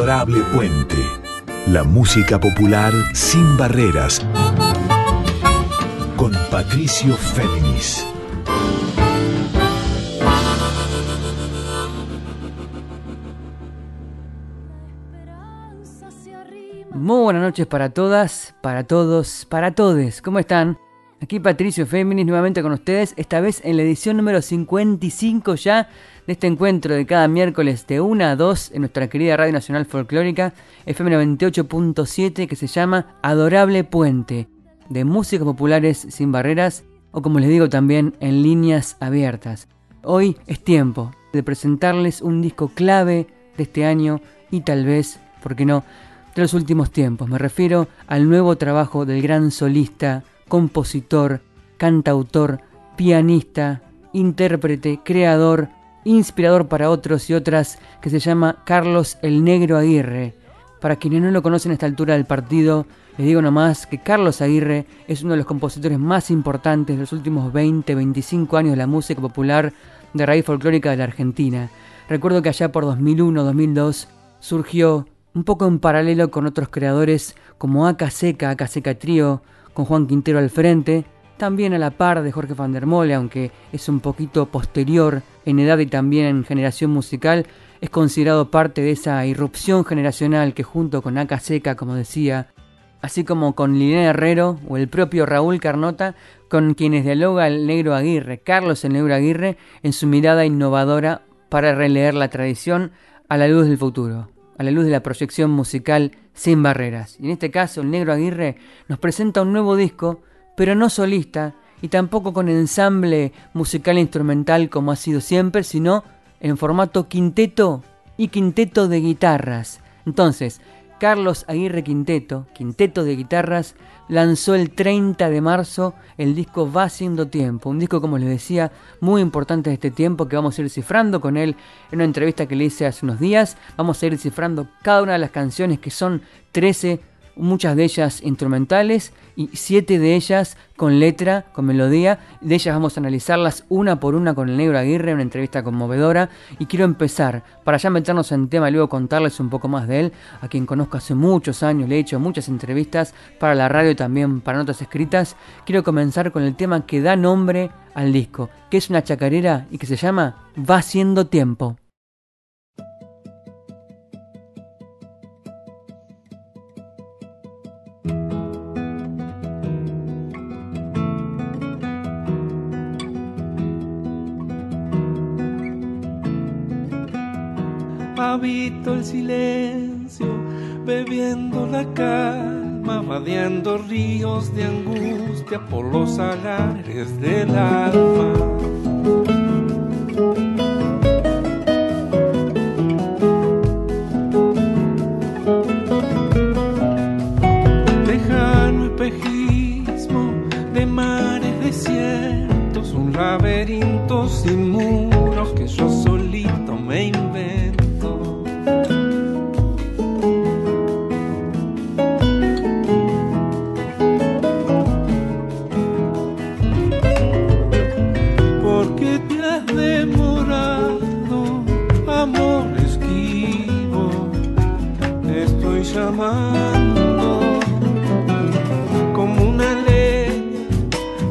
Adorable Puente. La música popular sin barreras. Con Patricio Féminis. Muy buenas noches para todas, para todos, para todes. ¿Cómo están? Aquí Patricio Féminis nuevamente con ustedes, esta vez en la edición número 55 ya de este encuentro de cada miércoles de 1 a 2 en nuestra querida Radio Nacional Folclórica FM 98.7, que se llama Adorable Puente, de músicas populares sin barreras, o como les digo también, en líneas abiertas. Hoy es tiempo de presentarles un disco clave de este año y tal vez, ¿por qué no?, de los últimos tiempos. Me refiero al nuevo trabajo del gran solista, compositor, cantautor, pianista, intérprete, creador, inspirador para otros y otras, que se llama Carlos el Negro Aguirre. Para quienes no lo conocen a esta altura del partido, les digo nomás que Carlos Aguirre es uno de los compositores más importantes de los últimos 20-25 años de la música popular de raíz folclórica de la Argentina. Recuerdo que allá por 2001-2002 surgió un poco en paralelo con otros creadores como Aca Seca Trío, con Juan Quintero al frente, también a la par de Jorge Van der Molle, aunque es un poquito posterior en edad y también en generación musical, es considerado parte de esa irrupción generacional que junto con Aca Seca, como decía, así como con Lilén Herrero o el propio Raúl Carnota, con quienes dialoga el Negro Aguirre, Carlos el Negro Aguirre, en su mirada innovadora para releer la tradición a la luz del futuro, a la luz de la proyección musical sin barreras. Y en este caso, el Negro Aguirre nos presenta un nuevo disco, pero no solista y tampoco con ensamble musical e instrumental como ha sido siempre, sino en formato quinteto y quinteto de guitarras. Entonces, Carlos Aguirre Quinteto, quinteto de guitarras, lanzó el 30 de marzo el disco Va Siendo Tiempo, un disco, como les decía, muy importante de este tiempo, que vamos a ir cifrando con él en una entrevista que le hice hace unos días. Vamos a ir cifrando cada una de las canciones, que son 13, muchas de ellas instrumentales y 7 de ellas con letra, con melodía. De ellas vamos a analizarlas una por una con el Negro Aguirre, una entrevista conmovedora. Y quiero empezar, para ya meternos en tema y luego contarles un poco más de él, a quien conozco hace muchos años, le he hecho muchas entrevistas para la radio y también para notas escritas. Quiero comenzar con el tema que da nombre al disco, que es una chacarera y que se llama Va Siendo Tiempo. Habito el silencio, bebiendo la calma, vadeando ríos de angustia por los salares del alma. Lejano espejismo de mares desiertos, un laberinto sin muros que yo solito me invento. Llamando como una leña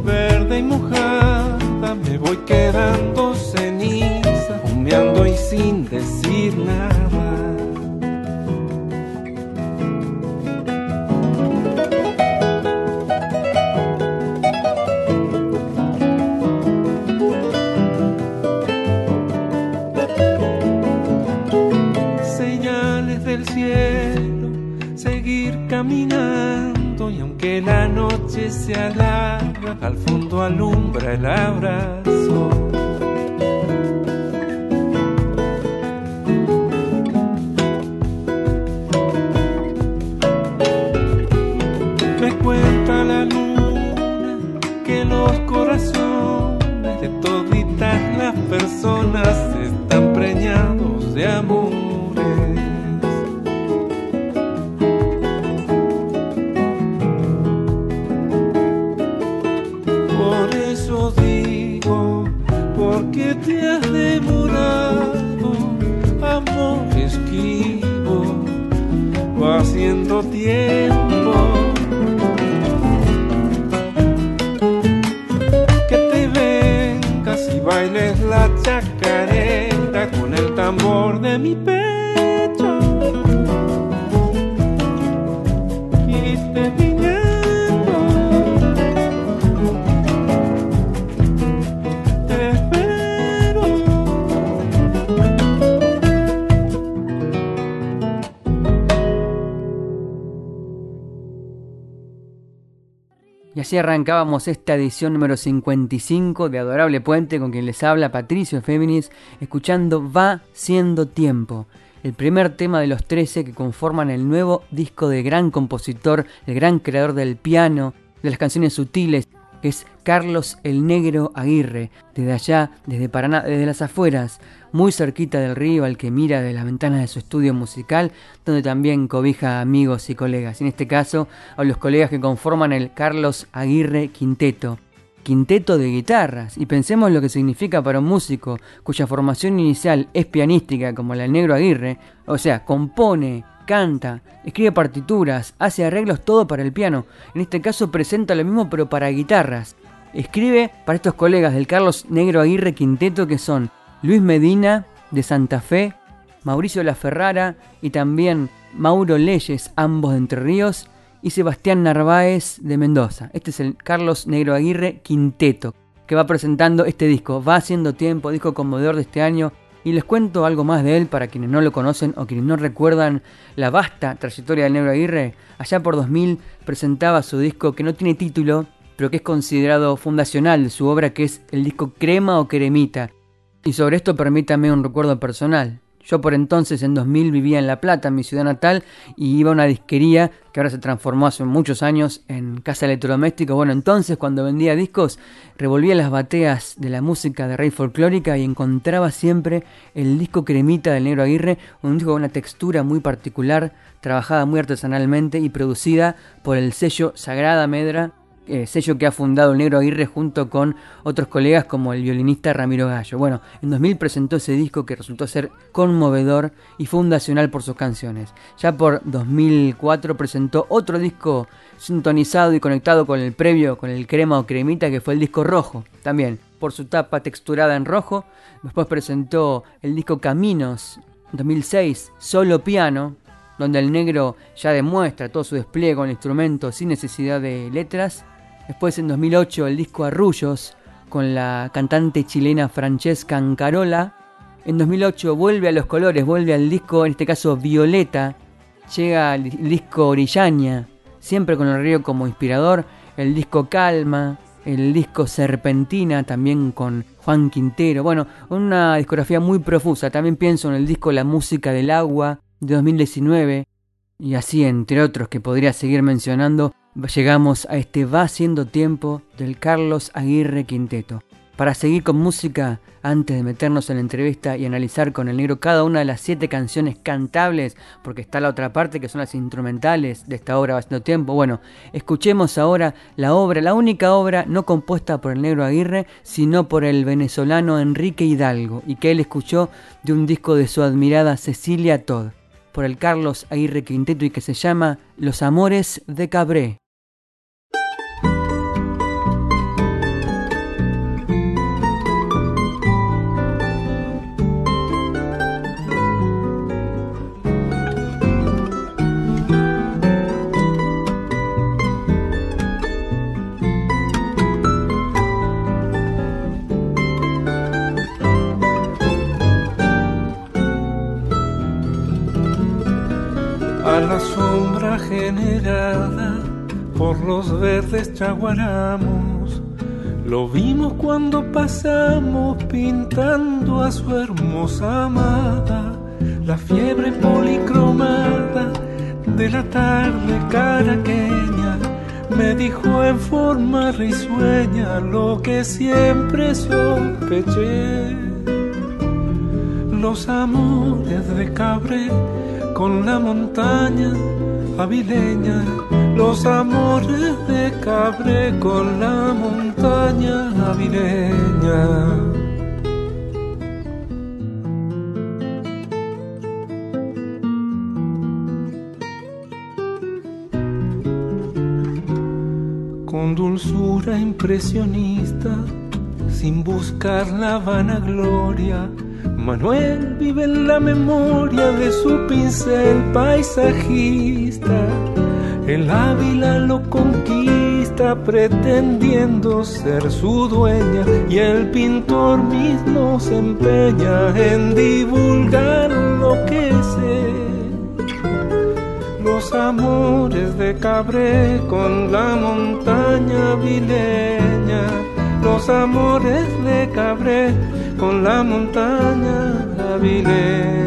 verde y mojada, me voy quedando ceniza, humeando y sin decir nada. Caminando, y aunque la noche se alarga, al fondo alumbra el abrazo. Me cuenta la luna que los corazones de toditas las personas están preñados de amor. Te has demorado, amor esquivo, va siendo tiempo que te vengas y bailes la chacarera con el tambor de mi pecho y te viniendo te espero. Y así arrancábamos esta edición número 55 de Adorable Puente, con quien les habla Patricio Féminis, escuchando Va Siendo Tiempo, el primer tema de los 13 que conforman el nuevo disco del gran compositor, el gran creador del piano, de las canciones sutiles, que es Carlos el Negro Aguirre, desde allá, desde Paraná, desde las afueras, muy cerquita del río al que mira de las ventanas de su estudio musical, donde también cobija amigos y colegas, en este caso a los colegas que conforman el Carlos Aguirre Quinteto. Quinteto de guitarras, y pensemos lo que significa para un músico cuya formación inicial es pianística como la del Negro Aguirre, o sea, compone, canta, escribe partituras, hace arreglos, todo para el piano. En este caso presenta lo mismo pero para guitarras. Escribe para estos colegas del Carlos Negro Aguirre Quinteto, que son Luis Medina de Santa Fe, Mauricio La Ferrara y también Mauro Leyes, ambos de Entre Ríos, y Sebastián Narváez de Mendoza. Este es el Carlos Negro Aguirre Quinteto, que va presentando este disco, Va Siendo Tiempo, disco conmovedor de este año. Y les cuento algo más de él para quienes no lo conocen o quienes no recuerdan la vasta trayectoria del Negro Aguirre. Allá por 2000 presentaba su disco que no tiene título, pero que es considerado fundacional de su obra, que es el disco Crema o Cremita. Y sobre esto permítame un recuerdo personal. Yo por entonces, en 2000, vivía en La Plata, mi ciudad natal, y iba a una disquería que ahora se transformó hace muchos años en casa de electrodomésticos. Bueno, entonces cuando vendía discos, revolvía las bateas de la música de rave folclórica y encontraba siempre el disco Cremita del Negro Aguirre, un disco con una textura muy particular, trabajada muy artesanalmente y producida por el sello Shagrada Medra, sello que ha fundado el Negro Aguirre junto con otros colegas como el violinista Ramiro Gallo. Bueno, en 2000 presentó ese disco que resultó ser conmovedor y fundacional por sus canciones. Ya por 2004 presentó otro disco sintonizado y conectado con el previo, con el Crema o Cremita, que fue el disco Rojo, también por su tapa texturada en rojo. Después presentó el disco Caminos, 2006, Solo Piano, donde el Negro ya demuestra todo su despliegue con el instrumento sin necesidad de letras. Después, en 2008, el disco Arrullos, con la cantante chilena Francesca Ancarola. En 2008 vuelve a los colores, vuelve al disco, en este caso Violeta. Llega el disco Orilleña, siempre con el río como inspirador. El disco Calma, el disco Serpentina, también con Juan Quintero. Bueno, una discografía muy profusa. También pienso en el disco La Música del Agua, de 2019. Y así, entre otros que podría seguir mencionando, llegamos a este Va Siendo Tiempo del Carlos Aguirre Quinteto. Para seguir con música, antes de meternos en la entrevista y analizar con el Negro cada una de las 7 canciones cantables, porque está la otra parte que son las instrumentales de esta obra Va Siendo Tiempo, bueno, escuchemos ahora la obra, la única obra no compuesta por el Negro Aguirre, sino por el venezolano Enrique Hidalgo, y que él escuchó de un disco de su admirada Cecilia Todd, por el Carlos Aguirre Quinteto, y que se llama Los Amores de Cabré. A la sombra generada por los verdes chaguaramos, lo vimos cuando pasamos pintando a su hermosa amada, la fiebre policromada de la tarde caraqueña, me dijo en forma risueña lo que siempre sospeché, los amores de Cabré con la montaña avileña, los amores de Cabré con la montaña avileña. con dulzura impresionista, sin buscar la vanagloria. Manuel vive en la memoria de su pincel paisajista. El Ávila lo conquista pretendiendo ser su dueña, y el pintor mismo se empeña en divulgar lo que es él. Los amores de Cabré con la montaña vileña, los amores de Cabré con la montaña vileña.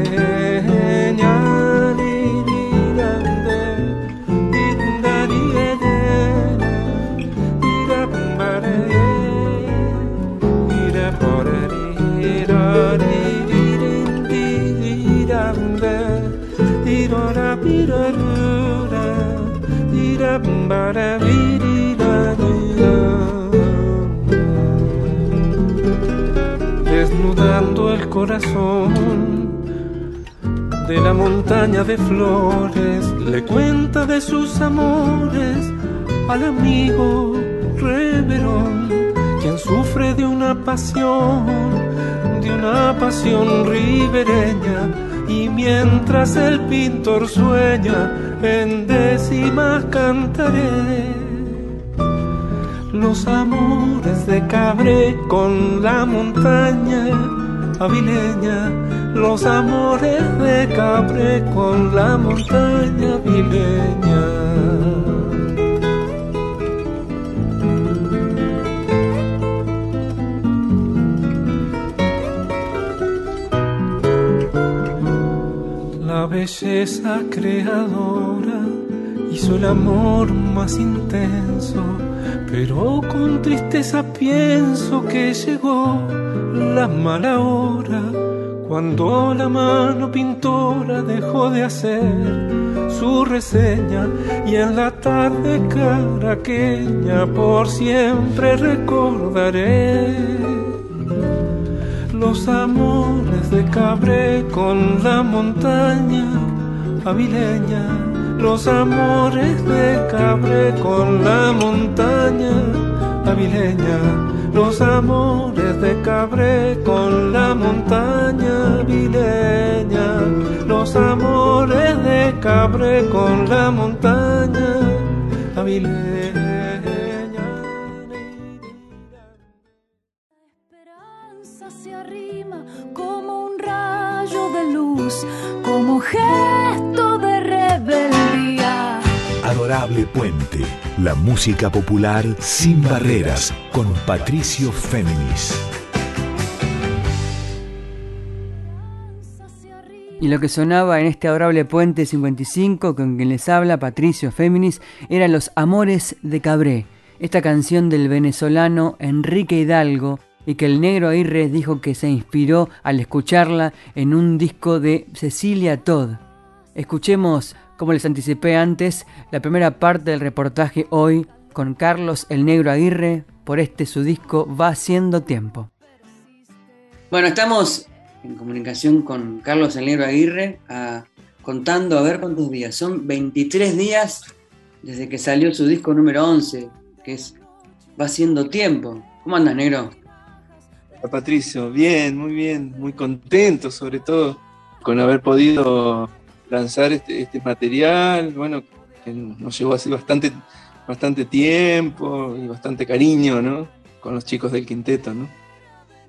Desnudando el corazón de la montaña de flores, le cuenta de sus amores al amigo Reverón, quien sufre de una pasión ribereña. Y mientras el pintor sueña, en décimas cantaré los amores de Cabré con la montaña avileña, los amores de Cabré con la montaña avileña. Belleza creadora hizo el amor más intenso, pero con tristeza pienso que llegó la mala hora, cuando la mano pintora dejó de hacer su reseña, y en la tarde caraqueña por siempre recordaré los amores de Cabré con la montaña avileña, los amores de Cabré con la montaña avileña, los amores de Cabré con la montaña avileña, los amores de Cabré con la montaña avileña. Adorable Puente, la música popular sin barreras, con Patricio Féminis. Y lo que sonaba en este Adorable Puente 55, con quien les habla Patricio Féminis, eran Los Amores de Cabré, esta canción del venezolano Enrique Hidalgo, y que el Negro Aguirre dijo que se inspiró al escucharla en un disco de Cecilia Todd. Escuchemos, como les anticipé antes, la primera parte del reportaje hoy con Carlos el Negro Aguirre por su disco Va Siendo Tiempo. Bueno, estamos en comunicación con Carlos el Negro Aguirre, contando a ver cuántos días. Son 23 días desde que salió su disco número 11, que es Va Siendo Tiempo. ¿Cómo andas, Negro? A Patricio, bien, muy contento sobre todo con haber podido lanzar este material, bueno, que nos llevó así bastante tiempo y bastante cariño, ¿no? Con los chicos del quinteto, ¿no?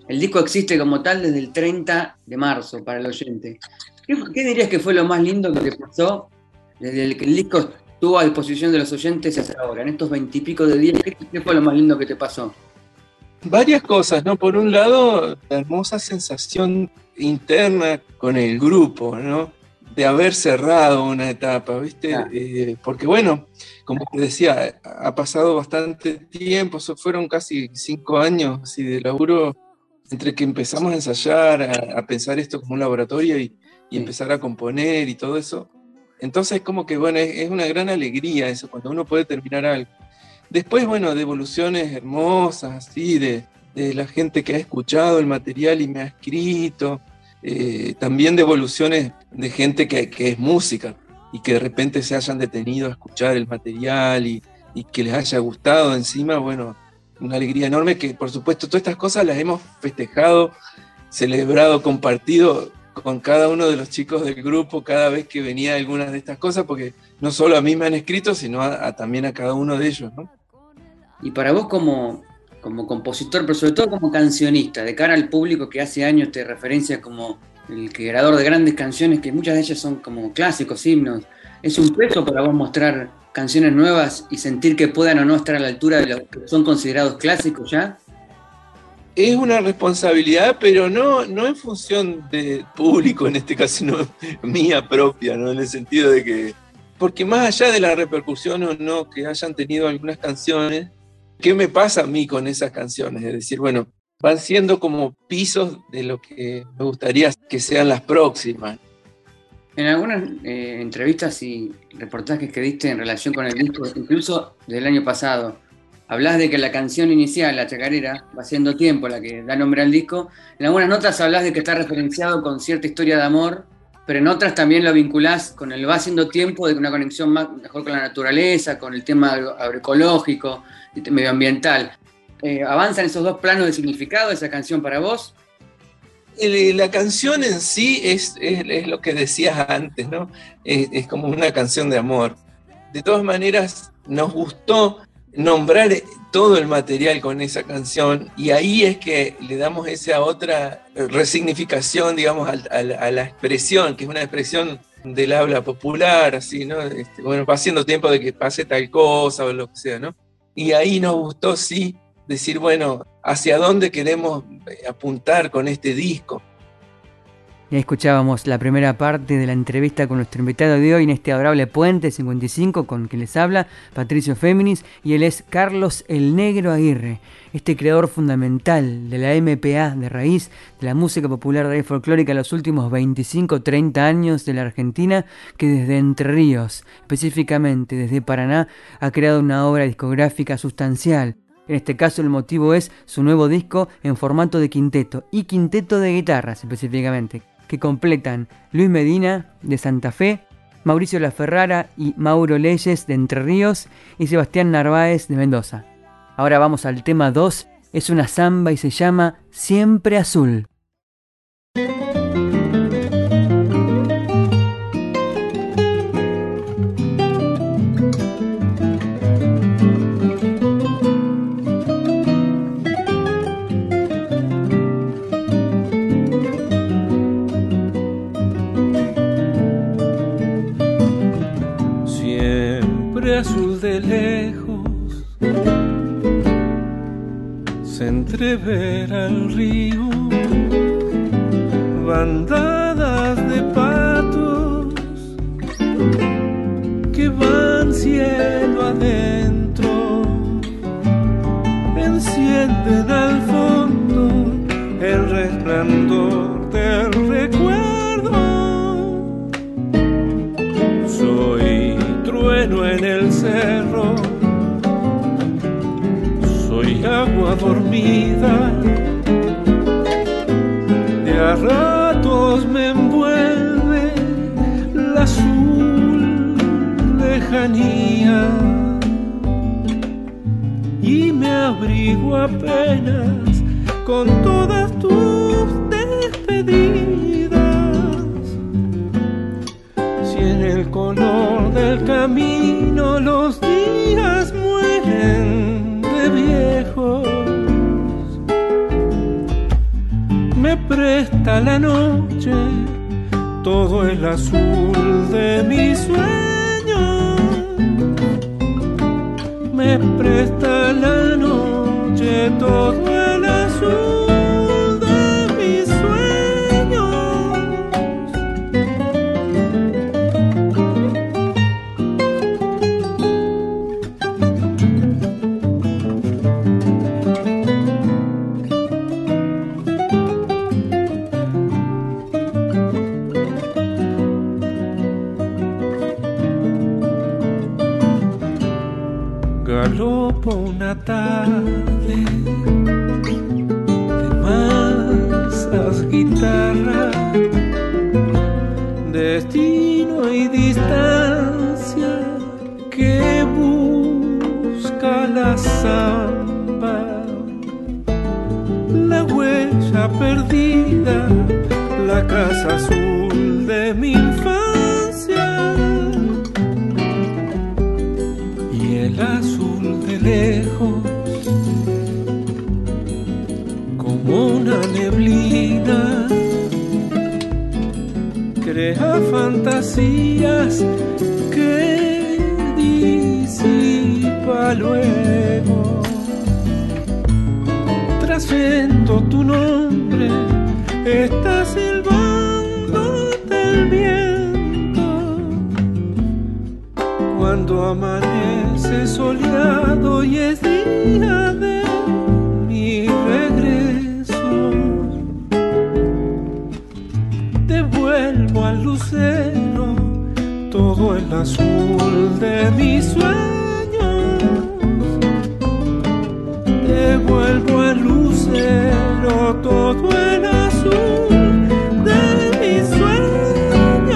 El disco existe como tal desde el 30 de marzo, para el oyente. ¿Qué dirías que fue lo más lindo que te pasó desde que el disco estuvo a disposición de los oyentes hasta ahora, en estos 20 y pico de días? ¿Qué fue lo más lindo que te pasó? Varias cosas, ¿no? Por un lado, la hermosa sensación interna con el grupo, ¿no? De haber cerrado una etapa, ¿viste? Claro. Porque bueno, como te decía, ha pasado bastante tiempo, fueron casi 5 años así, de laburo, entre que empezamos a ensayar, a pensar esto como un laboratorio y empezar a componer y todo eso. Entonces como que bueno, es una gran alegría eso, cuando uno puede terminar algo. Después bueno, de evoluciones hermosas, así, de la gente que ha escuchado el material y me ha escrito. También de evoluciones de gente que es música y que de repente se hayan detenido a escuchar el material y y que les haya gustado encima, bueno, una alegría enorme que por supuesto todas estas cosas las hemos festejado, celebrado, compartido con cada uno de los chicos del grupo cada vez que venía algunas de estas cosas, porque no solo a mí me han escrito, sino a también a cada uno de ellos, ¿no? Y para vos como compositor, pero sobre todo como cancionista, de cara al público que hace años te referencia como el creador de grandes canciones, que muchas de ellas son como clásicos, himnos, ¿es un peso para vos mostrar canciones nuevas y sentir que puedan o no estar a la altura de los que son considerados clásicos ya? Es una responsabilidad, pero no en función de público, en este caso, no mía propia, ¿no? En el sentido de que, porque más allá de la repercusión o no que hayan tenido algunas canciones, ¿qué me pasa a mí con esas canciones? Es decir, bueno, van siendo como pisos de lo que me gustaría que sean las próximas. En algunas entrevistas y reportajes que diste en relación con el disco, incluso del año pasado, hablás de que la canción inicial, la chacarera, Va Siendo Tiempo, la que da nombre al disco, en algunas notas hablás de que está referenciado con cierta historia de amor, pero en otras también lo vinculás con el Va Siendo Tiempo, de una conexión mejor con la naturaleza, con el tema agroecológico, medioambiental. ¿Avanzan esos dos planos de significado de esa canción para vos? La canción en sí es lo que decías antes, ¿no? Es como una canción de amor. De todas maneras, nos gustó nombrar todo el material con esa canción, y ahí es que le damos esa otra resignificación, digamos, a la expresión, que es una expresión del habla popular, así, ¿no? Bueno, va siendo tiempo de que pase tal cosa o lo que sea, ¿no? Y ahí nos gustó, sí, decir, bueno, hacia dónde queremos apuntar con este disco. Ya escuchábamos la primera parte de la entrevista con nuestro invitado de hoy en este Adorable Puente 55, con quien les habla Patricio Féminis, y él es Carlos el Negro Aguirre, este creador fundamental de la MPA de raíz, de la música popular de raíz folclórica de los últimos 25-30 años de la Argentina, que desde Entre Ríos, específicamente desde Paraná, ha creado una obra discográfica sustancial. En este caso el motivo es su nuevo disco en formato de quinteto, y quinteto de guitarras específicamente, que completan Luis Medina de Santa Fe, Mauricio La Ferrara y Mauro Leyes de Entre Ríos y Sebastián Narváez de Mendoza. Ahora vamos al tema 2, es una zamba y se llama Siempre Azul. Azul de lejos se entrevera el río, bandadas de patos que van cielo adentro, encienden al fondo el resplandor del recuerdo. Soy trueno en el cerro, soy agua dormida, de a ratos me envuelve la azul lejanía y me abrigo apenas con todas tus despedidas. Si en el color del camino los días mueren de viejos, me presta la noche todo el azul de mis sueños, me presta la noche todo el azul. Galopo una tarde de masas, guitarra, destino y distancia que toca la samba, la huella perdida, la casa azul de mi infancia y el azul de lejos como una neblina crea fantasías que disipa luego. Trasciendo tu nombre, está silbándote el viento. Cuando amanece soleado y es día de mi regreso, devuelvo al lucero todo el azul de mi sueño. Vuelvo al lucero todo en azul de mis sueños.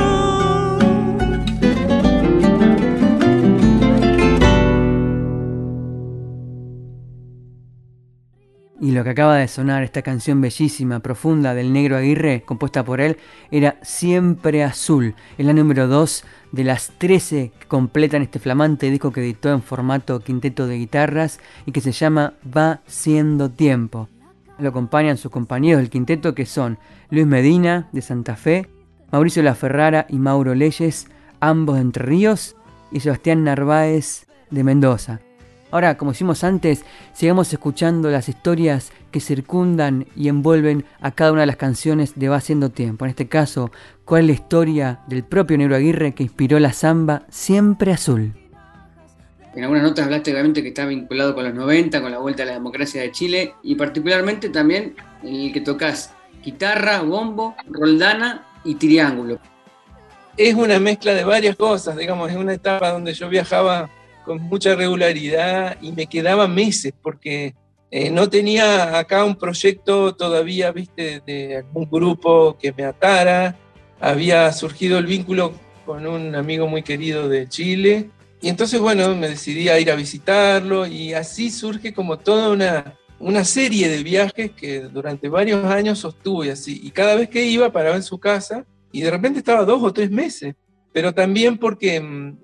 Y lo que acaba de sonar, esta canción bellísima, profunda, del Negro Aguirre, compuesta por él, era Siempre Azul, es la número 2 de las 13 que completan este flamante disco que editó en formato quinteto de guitarras y que se llama Va Siendo Tiempo. Lo acompañan sus compañeros del quinteto, que son Luis Medina, de Santa Fe, Mauricio La Ferrara y Mauro Leyes, ambos de Entre Ríos, y Sebastián Narváez, de Mendoza. Ahora, como hicimos antes, sigamos escuchando las historias que circundan y envuelven a cada una de las canciones de Va Siendo Tiempo. En este caso, ¿cuál es la historia del propio Negro Aguirre que inspiró la samba Siempre Azul? En algunas notas hablaste obviamente que está vinculado con los 90, con la vuelta a la democracia de Chile, y particularmente también en el que tocas guitarra, bombo, roldana y triángulo. Es una mezcla de varias cosas, digamos, es una etapa donde yo viajaba con mucha regularidad y me quedaba meses porque no tenía acá un proyecto todavía, viste, de algún grupo que me atara. Había surgido el vínculo con un amigo muy querido de Chile y entonces, bueno, me decidí a ir a visitarlo y así surge como toda una serie de viajes que durante varios años sostuve así, y cada vez que iba paraba en su casa y de repente estaba 2 o 3 meses. Pero también porque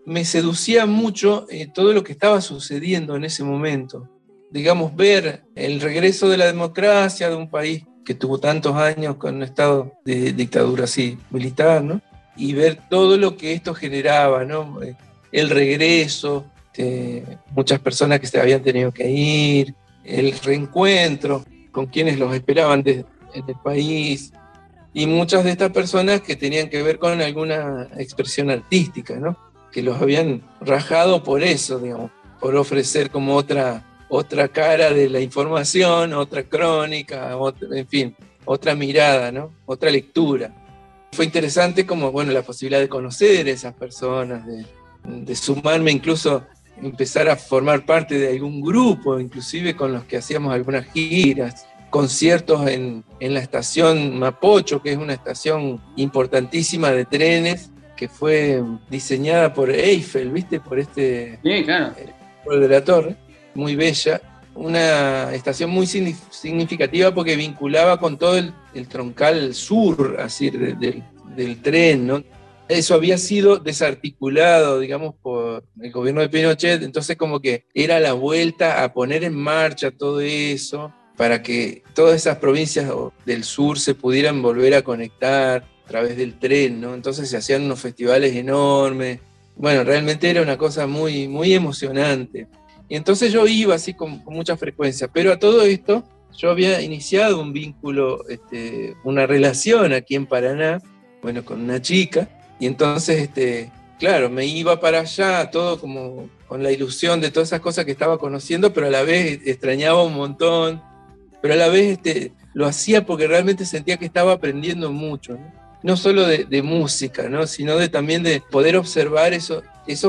me seducía mucho todo lo que estaba sucediendo en ese momento. Digamos, ver el regreso de la democracia de un país que tuvo tantos años con un estado de dictadura así, militar, ¿no? Y ver todo lo que esto generaba, ¿no? El regreso, muchas personas que se habían tenido que ir, el reencuentro con quienes los esperaban en el país. Y muchas de estas personas que tenían que ver con alguna expresión artística, ¿no? Que los habían rajado por eso, digamos, por ofrecer como otra cara de la información, otra crónica, en fin, otra mirada, ¿no? Otra lectura. Fue interesante como, bueno, la posibilidad de conocer a esas personas, de sumarme, incluso empezar a formar parte de algún grupo, inclusive con los que hacíamos algunas giras, conciertos en la estación Mapocho, que es una estación importantísima de trenes, que fue diseñada por Eiffel, ¿viste? Por este... Sí, claro. Por el de la torre, muy bella. Una estación muy significativa porque vinculaba con todo el troncal sur, así, del tren, ¿no? Eso había sido desarticulado, digamos, por el gobierno de Pinochet, entonces como que era la vuelta a poner en marcha todo eso, para que todas esas provincias del sur se pudieran volver a conectar a través del tren, ¿no? Entonces se hacían unos festivales enormes. Bueno, realmente era una cosa muy, muy emocionante. Y entonces yo iba así con mucha frecuencia, pero a todo esto yo había iniciado un vínculo, una relación aquí en Paraná, bueno, con una chica, y entonces, claro, me iba para allá, todo como con la ilusión de todas esas cosas que estaba conociendo, pero a la vez extrañaba un montón. Pero a la vez lo hacía porque realmente sentía que estaba aprendiendo mucho, ¿no? No solo de música, ¿no? Sino también de poder observar esos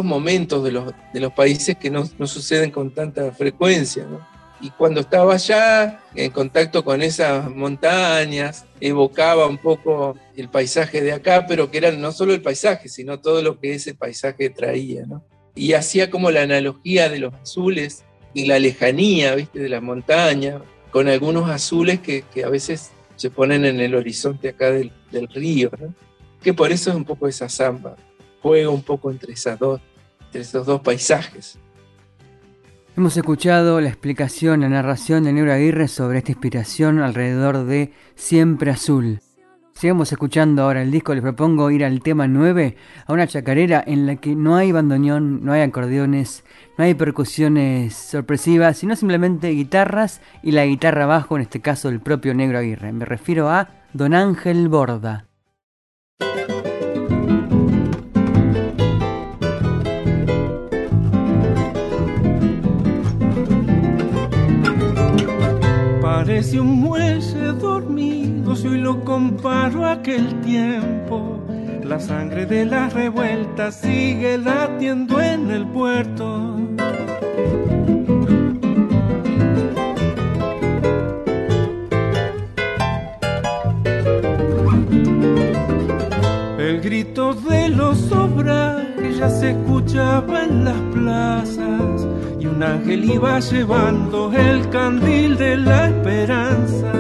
momentos de los países que no suceden con tanta frecuencia, ¿no? Y cuando estaba allá, en contacto con esas montañas, evocaba un poco el paisaje de acá, pero que era no solo el paisaje, sino todo lo que ese paisaje traía, ¿no? Y hacía como la analogía de los azules y la lejanía, ¿viste?, de las montañas, con algunos azules que a veces se ponen en el horizonte acá del río, ¿no? Que por eso es un poco esa samba, juega un poco entre esos dos paisajes. Hemos escuchado la explicación, la narración de Negro Aguirre sobre esta inspiración alrededor de Siempre Azul. Sigamos escuchando ahora el disco. Les propongo ir al tema 9, a una chacarera en la que no hay bandoneón, no hay acordeones, no hay percusiones sorpresivas, sino simplemente guitarras y la guitarra bajo, en este caso el propio Negro Aguirre. Me refiero a Don Ángel Borda. Parece un muelle dormido, si hoy lo comparo a aquel tiempo. La sangre de las revueltas sigue latiendo en el puerto. El grito de los obrales ya se escuchaba en las plazas, y un ángel iba llevando el candil de la esperanza.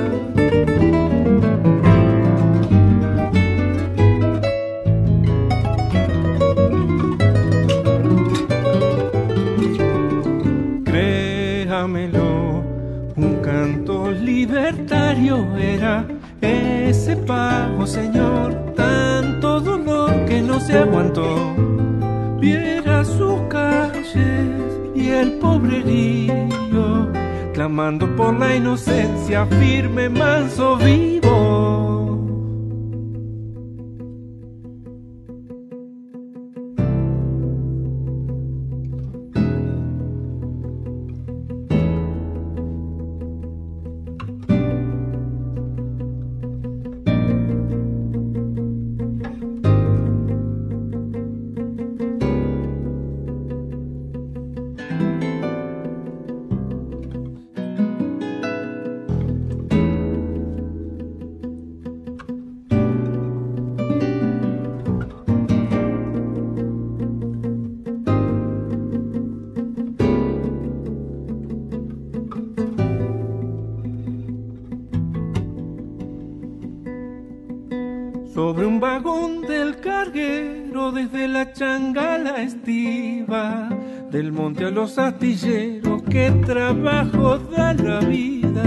Créamelo, un canto libertario era ese pago, señor, tanto dolor que no se aguantó. Viera sus calles y el pobrerío, clamando por la inocencia, firme, manso, vivo. Sobre un vagón del carguero, desde la changa a la estiva, del monte a los astilleros, qué trabajo da la vida.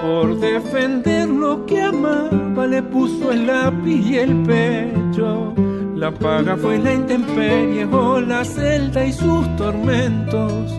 Por defender lo que amaba, le puso el lápiz y el pecho. La paga fue la intemperie, o la celda y sus tormentos.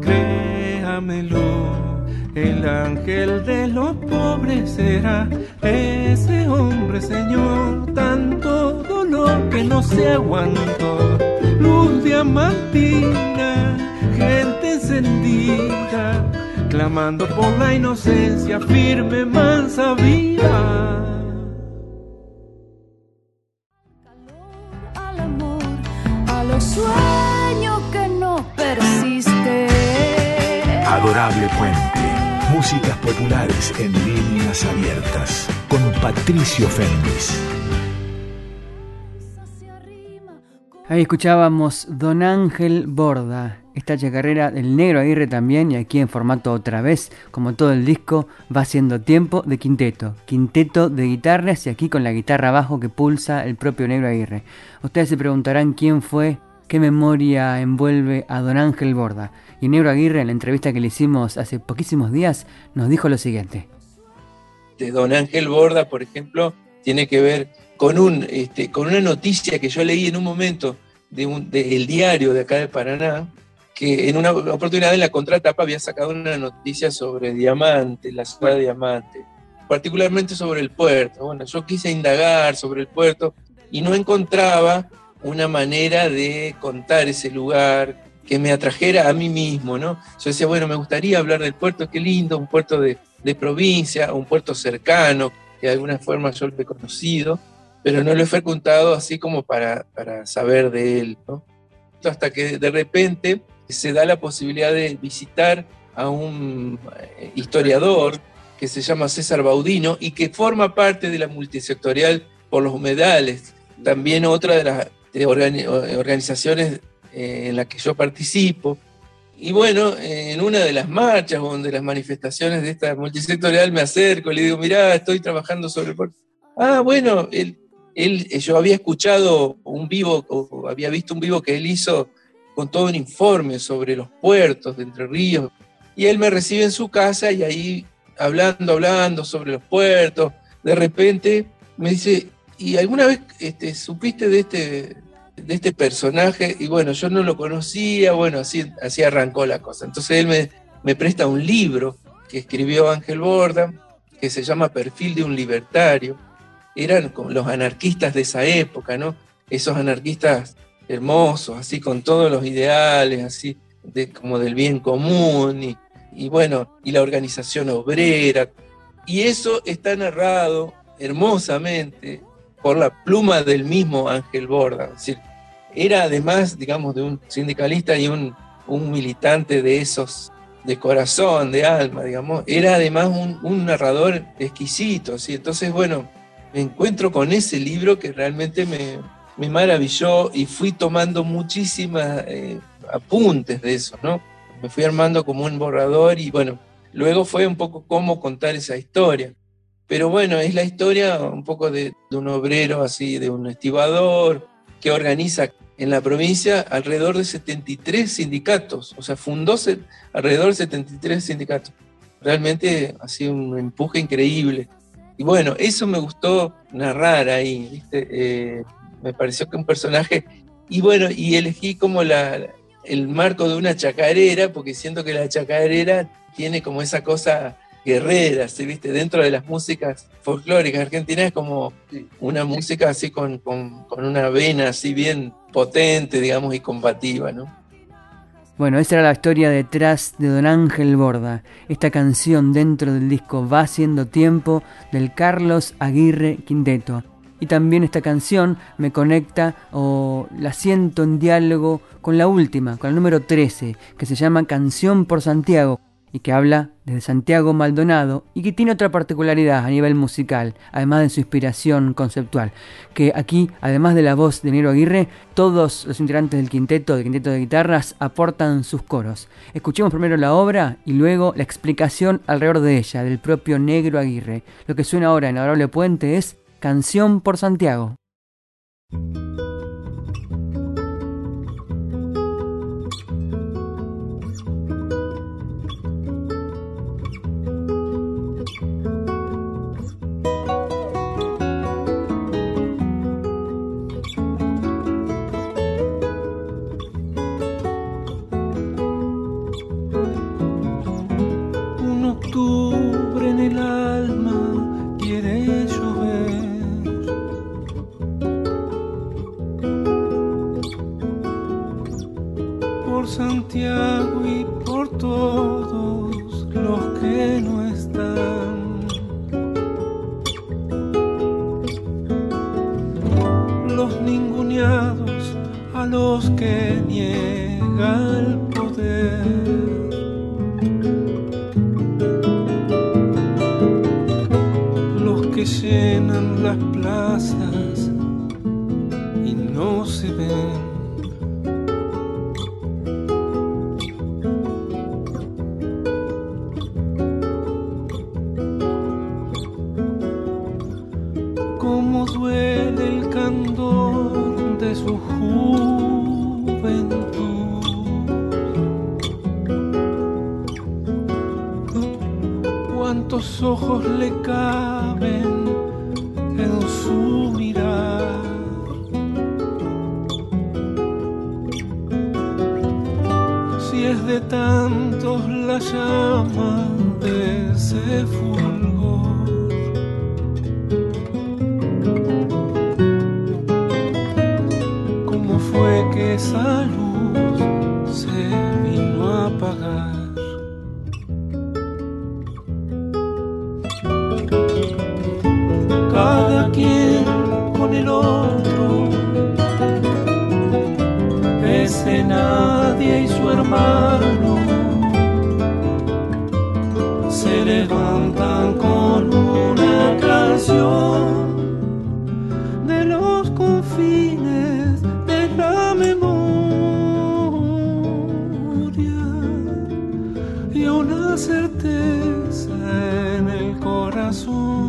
Créamelo, el ángel de los pobres era ese hombre, señor, tanto dolor que no se aguantó. Luz diamantina, gente encendida, clamando por la inocencia, firme, mansa, viva. Calor al amor, a los sueños que no persisten. Adorable Puente, músicas populares en líneas abiertas, con Patricio Féminis. Ahí escuchábamos Don Ángel Borda, esta chacarera del Negro Aguirre también, y aquí en formato otra vez, como todo el disco, Va Siendo Tiempo de quinteto. Quinteto de guitarras, y aquí con la guitarra abajo que pulsa el propio Negro Aguirre. Ustedes se preguntarán quién fue, qué memoria envuelve a Don Ángel Borda. Y Negro Aguirre, en la entrevista que le hicimos hace poquísimos días, nos dijo lo siguiente. De Don Ángel Borda, por ejemplo, tiene que ver con una noticia que yo leí en un momento del diario de acá de Paraná, que en una oportunidad en la contratapa había sacado una noticia sobre Diamante, la ciudad de Diamante, particularmente sobre el puerto. Bueno, yo quise indagar sobre el puerto y no encontraba una manera de contar ese lugar que me atrajera a mí mismo, ¿no? Yo decía, bueno, me gustaría hablar del puerto, qué lindo, un puerto de provincia, un puerto cercano, que de alguna forma yo lo he conocido, pero no lo he frecuentado así como para saber de él, ¿no? Hasta que de repente se da la posibilidad de visitar a un historiador que se llama César Baudino y que forma parte de la multisectorial por los humedales, también otra de las organizaciones en las que yo participo. Y bueno, en una de las marchas o de las manifestaciones de esta multisectorial me acerco y le digo, mirá, estoy trabajando sobre el puerto. Ah, bueno, yo había escuchado un vivo, o había visto un vivo que él hizo con todo un informe sobre los puertos de Entre Ríos. Y él me recibe en su casa y ahí, hablando sobre los puertos, de repente me dice, ¿y alguna vez supiste de este personaje? Y bueno, yo no lo conocía, bueno, así arrancó la cosa. Entonces él me presta un libro que escribió Ángel Borda, que se llama Perfil de un Libertario. Eran como los anarquistas de esa época, ¿no? Esos anarquistas hermosos, así con todos los ideales, así como del bien común, y bueno, y la organización obrera. Y eso está narrado hermosamente por la pluma del mismo Ángel Borda. Es decir, era además, digamos, de un sindicalista y un militante de esos, de corazón, de alma, digamos. Era además un narrador exquisito, ¿sí? Entonces, bueno, me encuentro con ese libro que realmente me maravilló y fui tomando muchísimas apuntes de eso, ¿no? Me fui armando como un borrador y bueno, luego fue un poco cómo contar esa historia. Pero bueno, es la historia un poco de un obrero así, de un estibador que organiza en la provincia alrededor de 73 sindicatos, o sea, fundó alrededor de 73 sindicatos. Realmente ha sido un empuje increíble. Y bueno, eso me gustó narrar ahí, ¿viste? Me pareció que un personaje... Y bueno, y elegí como el marco de una chacarera, porque siento que la chacarera tiene como esa cosa guerrera, ¿sí? ¿Viste? Dentro de las músicas folclóricas argentinas es como una música así con una vena así bien potente, digamos, y combativa, ¿no? Bueno, esa era la historia detrás de don Ángel Borda, esta canción dentro del disco Va Siendo Tiempo del Carlos Aguirre Quinteto. Y también esta canción me conecta o la siento en diálogo con la última, con la número 13, que se llama Canción por Santiago y que habla desde Santiago Maldonado y que tiene otra particularidad a nivel musical, además de su inspiración conceptual, que aquí, además de la voz de Negro Aguirre, todos los integrantes del quinteto de guitarras, aportan sus coros. Escuchemos primero la obra y luego la explicación alrededor de ella, del propio Negro Aguirre. Lo que suena ahora en Adorable Puente es Canción por Santiago. Un octubre en el alma quiere llover. Por Santiago y por todos los que no están. Los ninguneados, a los que niega el poder. Los que llenan las plazas y no se ven. Cuántos ojos le caben en su mirar, si es de tantos la llama de ese fulgor. ¿Cómo fue que esa luz se vino a apagar? se levantan con una canción de los confines de la memoria y una certeza en el corazón.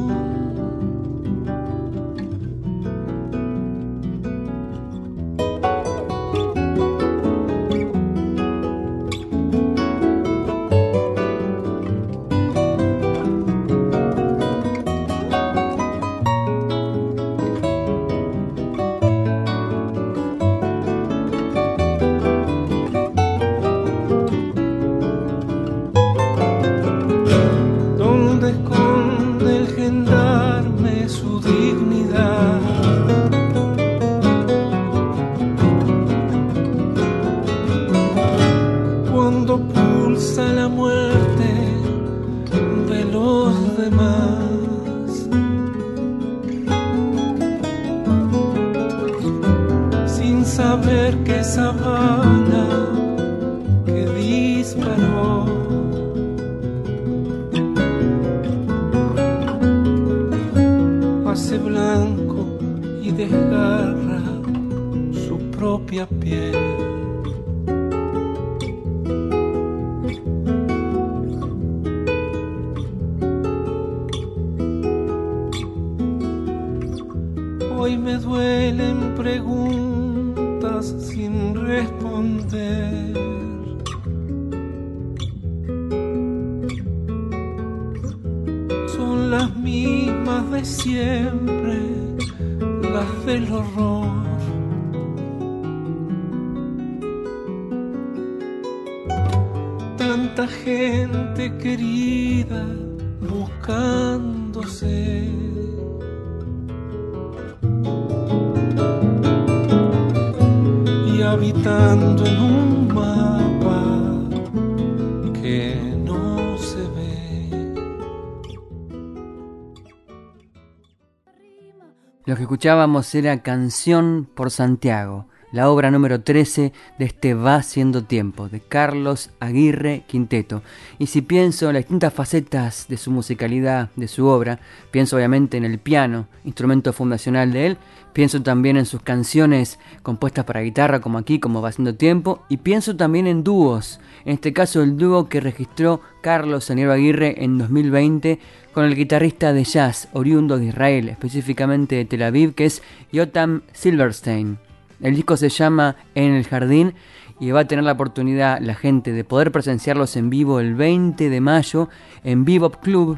Lo que escuchábamos era Canción por Santiago, la obra número 13 de este Va Siendo Tiempo, de Carlos Aguirre Quinteto. Y si pienso en las distintas facetas de su musicalidad, de su obra, pienso obviamente en el piano, instrumento fundacional de él, pienso también en sus canciones compuestas para guitarra, como aquí, como Va Siendo Tiempo, y pienso también en dúos, en este caso el dúo que registró Carlos el Negro Aguirre en 2020 con el guitarrista de jazz oriundo de Israel, específicamente de Tel Aviv, que es Yotam Silberstein. El disco se llama En el Jardín y va a tener la oportunidad la gente de poder presenciarlos en vivo el 20 de mayo en Bebop Club,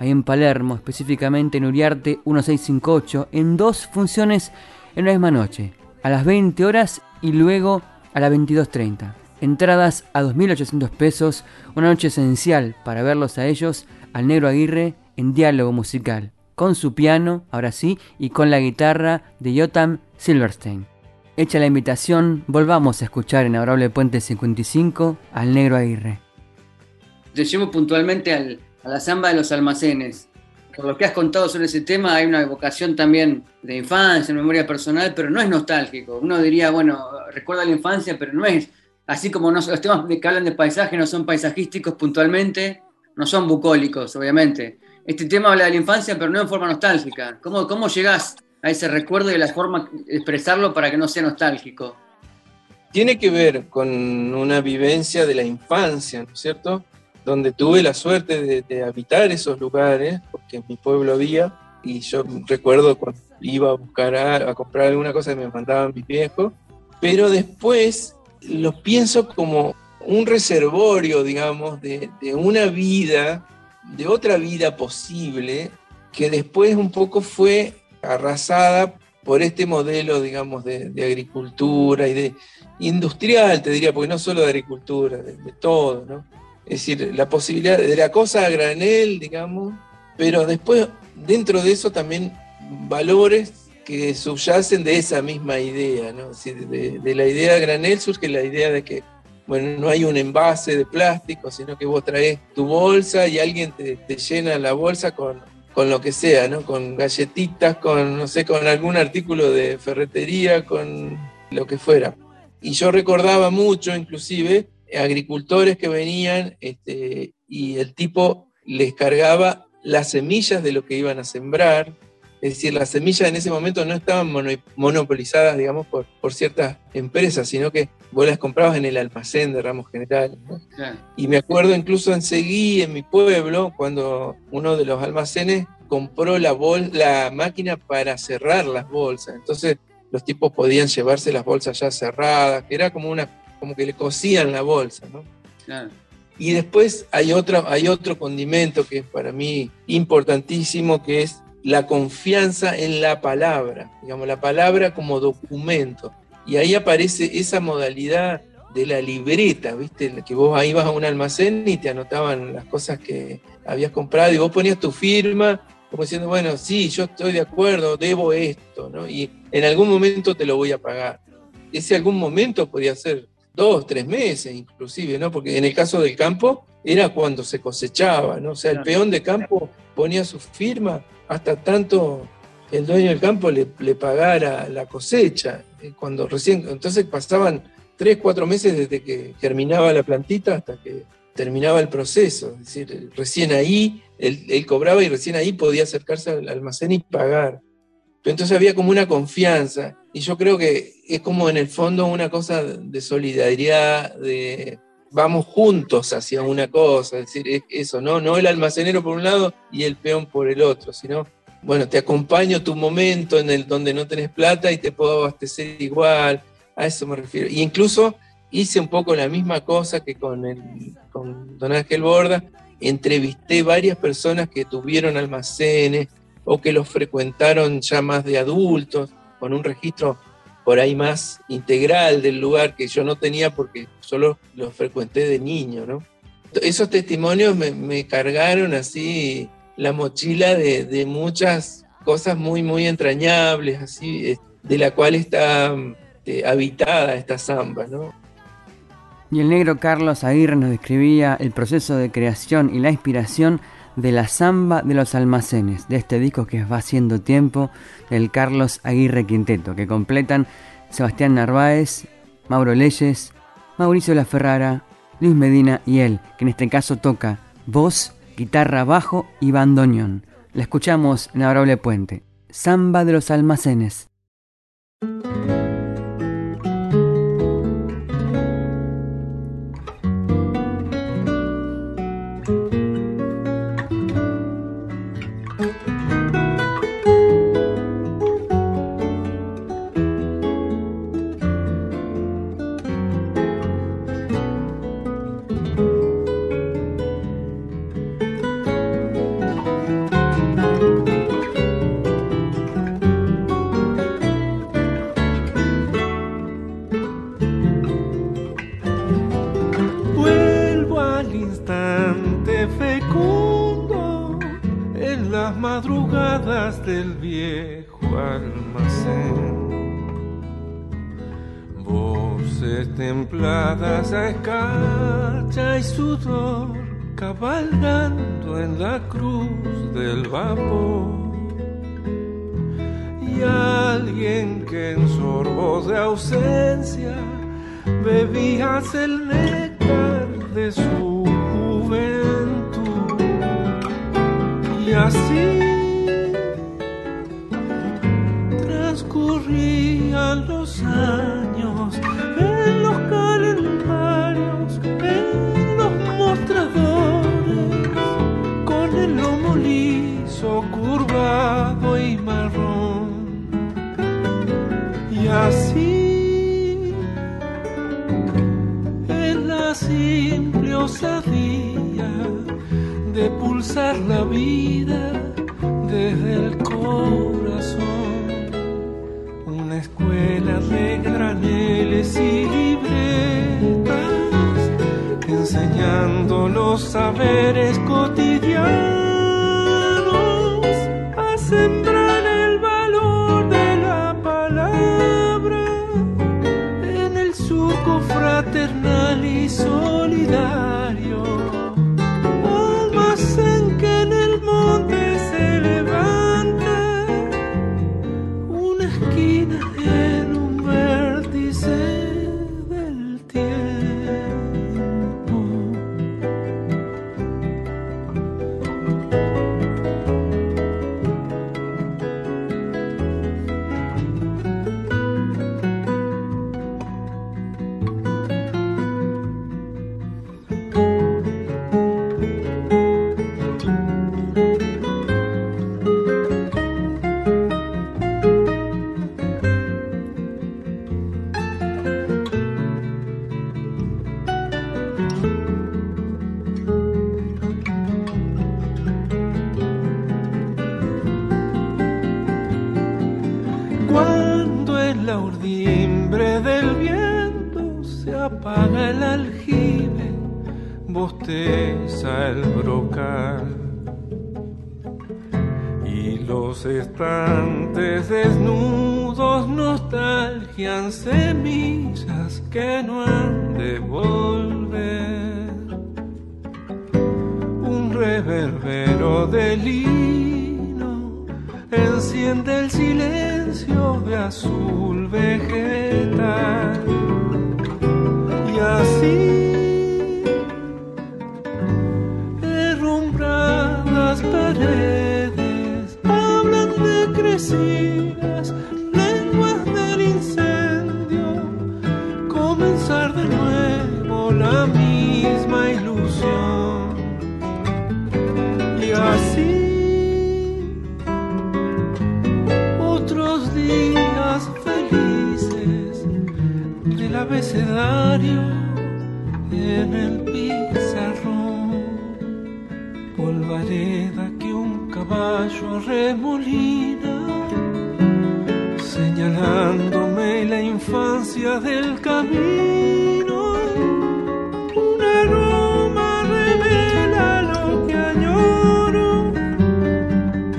ahí en Palermo, específicamente en Uriarte 1658, en 2 funciones en la misma noche, a las 20 horas y luego a las 22:30. Entradas a 2.800 pesos, una noche esencial para verlos a ellos, al Negro Aguirre, en diálogo musical, con su piano, ahora sí, y con la guitarra de Yotam Silberstein. Hecha la invitación, volvamos a escuchar en Adorable Puente 55 al Negro Aguirre. Te llevo puntualmente a la zamba de los almacenes. Por lo que has contado sobre ese tema, hay una evocación también de infancia, memoria personal, pero no es nostálgico. Uno diría, bueno, recuerda la infancia, pero no es... Así como no, los temas que hablan de paisaje no son paisajísticos puntualmente, no son bucólicos, obviamente. Este tema habla de la infancia, pero no en forma nostálgica. ¿Cómo llegás a ese recuerdo y la forma de expresarlo para que no sea nostálgico? Tiene que ver con una vivencia de la infancia, ¿no es cierto? Donde tuve la suerte de habitar esos lugares, porque en mi pueblo había, y yo recuerdo cuando iba a buscar a comprar alguna cosa que me mandaban mis viejos, pero después... los pienso como un reservorio, digamos, de una vida, de otra vida posible, que después un poco fue arrasada por este modelo, digamos, de agricultura y de industrial, te diría, porque no solo de agricultura, de todo, ¿no? Es decir, la posibilidad de la cosa a granel, digamos, pero después dentro de eso también valores que subyacen de esa misma idea, ¿no? De la idea de granel surge la idea de que, bueno, no hay un envase de plástico, sino que vos traes tu bolsa y alguien te llena la bolsa con lo que sea, ¿no? Con galletitas, con, no sé, con algún artículo de ferretería, con lo que fuera. Y yo recordaba mucho, inclusive, agricultores que venían y el tipo les cargaba las semillas de lo que iban a sembrar. Es decir, las semillas en ese momento no estaban monopolizadas, digamos, por ciertas empresas, sino que vos las comprabas en el almacén de Ramos Generales, ¿no? Claro. Y me acuerdo incluso en Seguí, en mi pueblo, cuando uno de los almacenes compró la máquina para cerrar las bolsas. Entonces los tipos podían llevarse las bolsas ya cerradas, que era como que le cosían la bolsa, ¿no? Claro. Y después hay otro condimento que es para mí importantísimo, que es la confianza en la palabra, digamos, la palabra como documento. Y ahí aparece esa modalidad de la libreta, ¿viste? Que vos ahí vas a un almacén y te anotaban las cosas que habías comprado y vos ponías tu firma como diciendo, bueno, sí, yo estoy de acuerdo, debo esto, ¿no? Y en algún momento te lo voy a pagar. Ese algún momento podía ser 2, 3 meses inclusive, ¿no? Porque en el caso del campo era cuando se cosechaba, ¿no? O sea, el peón de campo ponía su firma hasta tanto el dueño del campo le pagara la cosecha. Entonces pasaban 3, 4 meses desde que germinaba la plantita hasta que terminaba el proceso. Es decir, recién ahí, él cobraba y recién ahí podía acercarse al almacén y pagar. Pero entonces había como una confianza. Y yo creo que es como en el fondo una cosa de solidaridad, de vamos juntos hacia una cosa, es decir, es eso, no el almacenero por un lado y el peón por el otro, sino, bueno, te acompaño tu momento en el donde no tenés plata y te puedo abastecer igual, a eso me refiero. Y incluso hice un poco la misma cosa que con don Ángel Borda, entrevisté varias personas que tuvieron almacenes o que los frecuentaron ya más de adultos, con un registro por ahí más integral del lugar que yo no tenía porque solo lo frecuenté de niño, ¿no? Esos testimonios me cargaron así la mochila de muchas cosas muy, muy entrañables, así, de la cual está habitada esta zamba, ¿no? Y el negro Carlos Aguirre nos describía el proceso de creación y la inspiración de la zamba de los almacenes, de este disco que Va Siendo Tiempo, del Carlos Aguirre Quinteto, que completan Sebastián Narváez, Mauro Leyes, Mauricio La Ferrara, Luis Medina y él, que en este caso toca voz, guitarra, bajo y bandoneón. La escuchamos en Adorable Puente, Zamba de los Almacenes. Del viejo almacén, voces templadas a escarcha y sudor, cabalgando en la cruz del vapor, y alguien que en sorbos de ausencia bebías el néctar de su juventud, y así transcurrían los años en los calendarios, en los mostradores, con el lomo liso, curvado y marrón. Y así, en la simple osadía de pulsar la vida desde el corazón. Escuelas de graneles y libretas, enseñando los saberes cotidianos, a sembrar el valor de la palabra en el surco fraternal y solidario. Almacén que en el monte se levanta, una esquina. Vaga el aljibe, bosteza el brocal, y los estantes desnudos nostalgian semillas que no han de volver. Un reverbero de lino enciende el silencio de azul vegetal, y así herrumbradas paredes hablan de crecidas lenguas del incendio, comenzar de nuevo la misma ilusión, y así otros días felices del abecedario en el pizarrón, polvareda que un caballo remolina, señalándome la infancia del camino. Un aroma revela lo que añoro,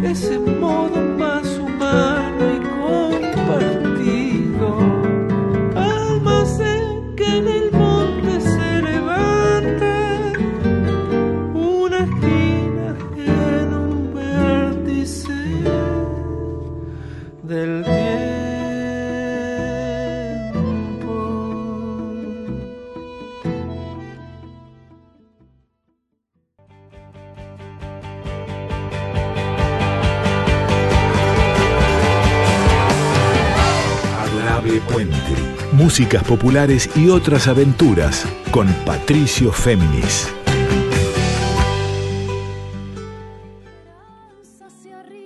ese modo más humano y compartido, almacén que en el monte se levanta, una esquina en un vértice del tiempo. Adorable Puente, músicas populares y otras aventuras con Patricio Féminis.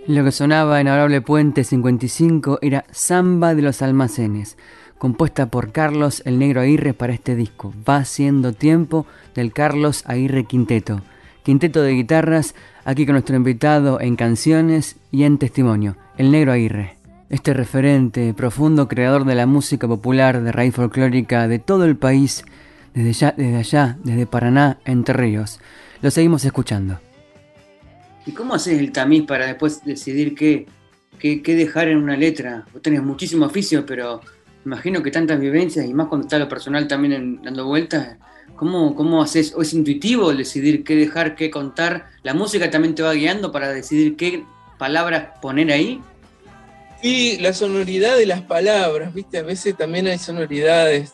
Lo que sonaba en Adorable Puente 55 era Samba de los Almacenes, compuesta por Carlos el Negro Aguirre para este disco, Va Siendo Tiempo, del Carlos Aguirre Quinteto. Quinteto de guitarras, aquí con nuestro invitado en canciones y en testimonio, el Negro Aguirre. Este referente, profundo creador de la música popular de raíz folclórica de todo el país, desde Paraná, Entre Ríos. Lo seguimos escuchando. ¿Y cómo haces el tamiz para después decidir qué dejar en una letra? Vos tenés muchísimo oficio, pero imagino que tantas vivencias, y más cuando está lo personal también dando vueltas. ¿Cómo haces? ¿O es intuitivo decidir qué dejar, qué contar? ¿La música también te va guiando para decidir qué palabras poner ahí? Sí, la sonoridad de las palabras, ¿viste? A veces también hay sonoridades.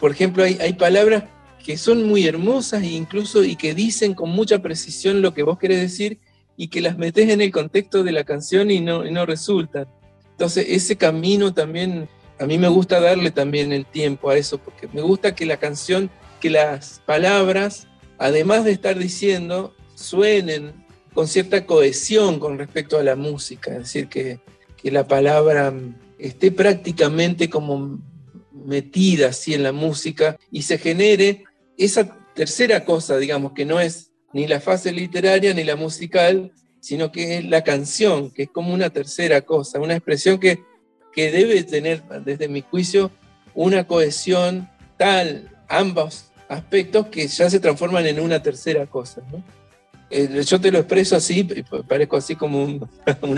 Por ejemplo, hay palabras que son muy hermosas y que dicen con mucha precisión lo que vos querés decir y que las metés en el contexto de la canción y no resultan. Entonces ese camino también, a mí me gusta darle también el tiempo a eso, porque me gusta que la canción, que las palabras, además de estar diciendo, suenen con cierta cohesión con respecto a la música, es decir, que la palabra esté prácticamente como metida así en la música y se genere esa tercera cosa, digamos, que no es ni la fase literaria ni la musical, sino que es la canción, que es como una tercera cosa, una expresión que debe tener, desde mi juicio, una cohesión tal, ambos aspectos que ya se transforman en una tercera cosa, ¿no? Yo te lo expreso así, parezco así como un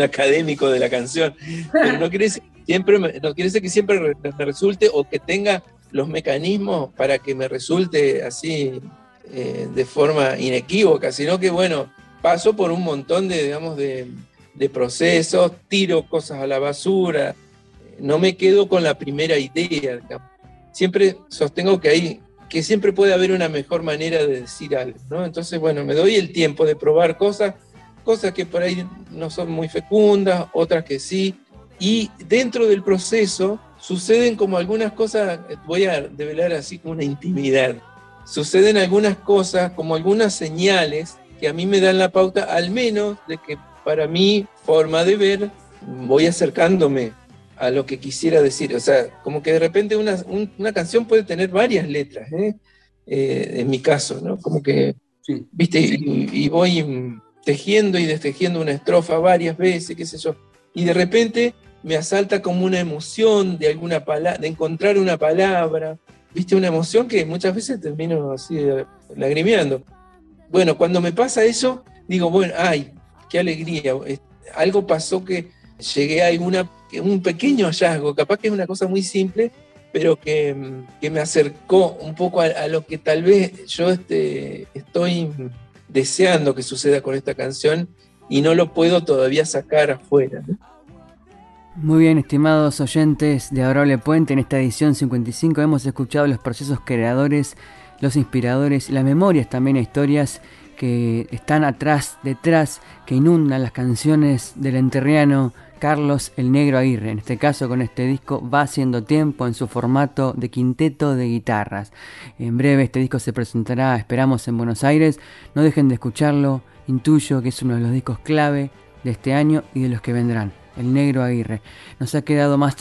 académico de la canción, pero no quiere decir que siempre me resulte o que tenga los mecanismos para que me resulte así de forma inequívoca, sino que, bueno, paso por un montón de procesos, tiro cosas a la basura, no me quedo con la primera idea, digamos. Siempre sostengo que siempre puede haber una mejor manera de decir algo, ¿no? Entonces, bueno, me doy el tiempo de probar cosas que por ahí no son muy fecundas, otras que sí, y dentro del proceso suceden como algunas cosas, voy a develar así como una intimidad, suceden algunas cosas, como algunas señales que a mí me dan la pauta, al menos de que para mi forma de ver, voy acercándome a lo que quisiera decir. O sea, como que de repente una canción puede tener varias letras, en mi caso, ¿no? Como que, sí, ¿viste? Y voy tejiendo y destejiendo una estrofa varias veces, qué sé yo, y de repente me asalta como una emoción de encontrar una palabra, viste, una emoción que muchas veces termino así lagrimeando. Bueno, cuando me pasa eso, digo, bueno, ay, qué alegría, algo pasó, que llegué a un pequeño hallazgo, capaz que es una cosa muy simple, pero que me acercó un poco a lo que tal vez yo estoy deseando que suceda con esta canción y no lo puedo todavía sacar afuera, ¿no? Muy bien, estimados oyentes de Adorable Puente, en esta edición 55 hemos escuchado los procesos creadores, los inspiradores, las memorias también e historias que están detrás, que inundan las canciones del entrerriano Carlos el Negro Aguirre, en este caso con este disco Va Siendo Tiempo, en su formato de quinteto de guitarras. En breve este disco se presentará, esperamos, en Buenos Aires. No dejen de escucharlo, intuyo que es uno de los discos clave de este año y de los que vendrán. El Negro Aguirre. Nos ha quedado más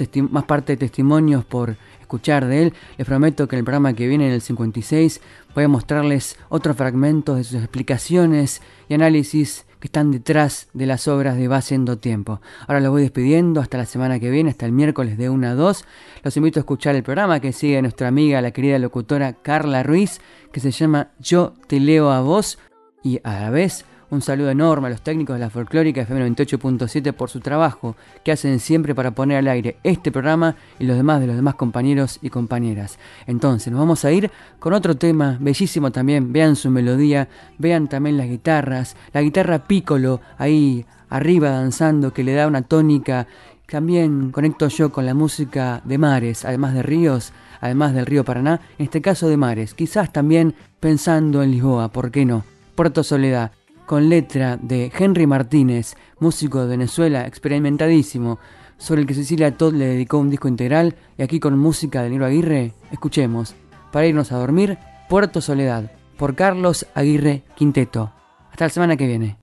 parte de testimonios por escuchar de él. Les prometo que en el programa que viene, en el 56, voy a mostrarles otros fragmentos de sus explicaciones y análisis que están detrás de las obras de Va Siendo Tiempo. Ahora los voy despidiendo hasta la semana que viene, hasta el miércoles de 1 a 2. Los invito a escuchar el programa que sigue nuestra amiga, la querida locutora Carla Ruiz, que se llama Yo te leo a vos, y a la vez un saludo enorme a los técnicos de la Folclórica FM 98.7 por su trabajo que hacen siempre para poner al aire este programa y los demás de los demás compañeros y compañeras. Entonces, nos vamos a ir con otro tema bellísimo también. Vean su melodía, vean también las guitarras, la guitarra piccolo ahí arriba danzando, que le da una tónica. También conecto yo con la música de mares, además de ríos, además del río Paraná, en este caso de mares. Quizás también pensando en Lisboa, ¿por qué no? Puerto Soledad, con letra de Henry Martínez, músico de Venezuela, experimentadísimo, sobre el que Cecilia Todd le dedicó un disco integral, y aquí con música de Negro Aguirre, escuchemos, para irnos a dormir, Puerto Soledad, por Carlos Aguirre Quinteto. Hasta la semana que viene.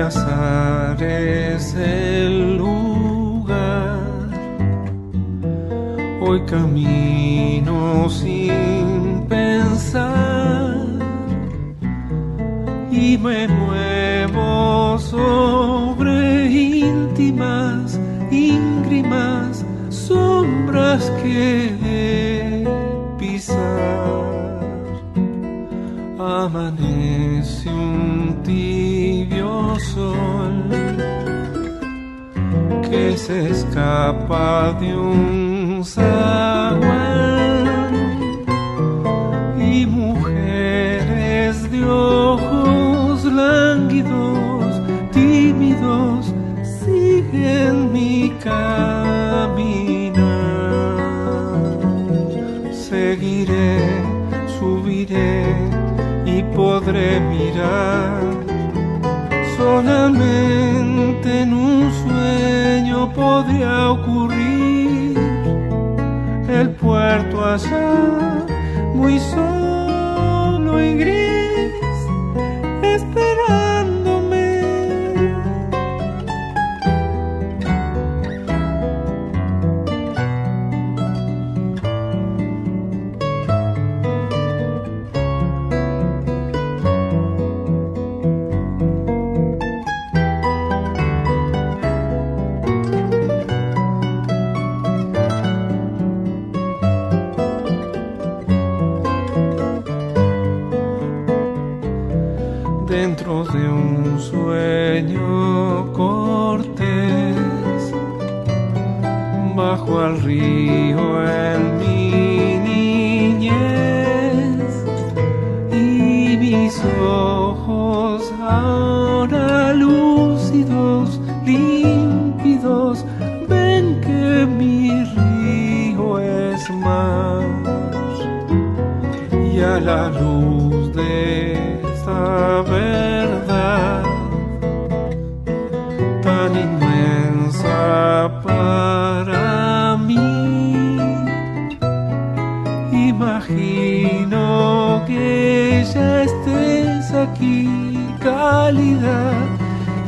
Azar es el lugar, hoy camino sin pensar y me muevo sobre íntimas, íngrimas sombras que he pisar. Amanece un tibio sol que se escapa de un zaguán y mujeres de ojos lánguidos, tímidos, siguen mi caminar. Seguiré, subiré y podré mirar solamente en un sueño. Podría ocurrir el puerto allá, muy solo y gris, esperándome. Dentro de un sueño cortés, bajo al río en mi niñez, y mis ojos ahora lúcidos, límpidos, ven que mi río es mar, y a la luz de esta verdad tan inmensa para mí, totalidad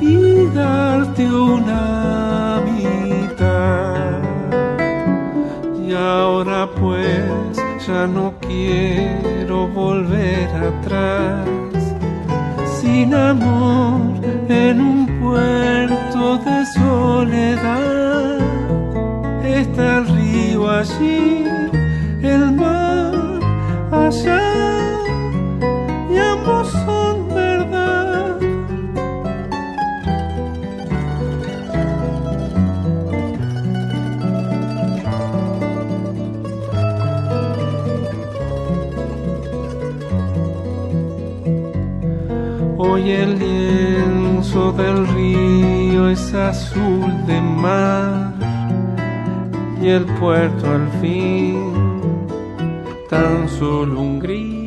y darte una mitad. Y ahora pues ya no quiero volver atrás, sin amor en un puerto de soledad. Está el río allí, el mar allá, y ambos son verdad. Hoy el lienzo del río es azul de mar, y el puerto al fin tan solo un gris.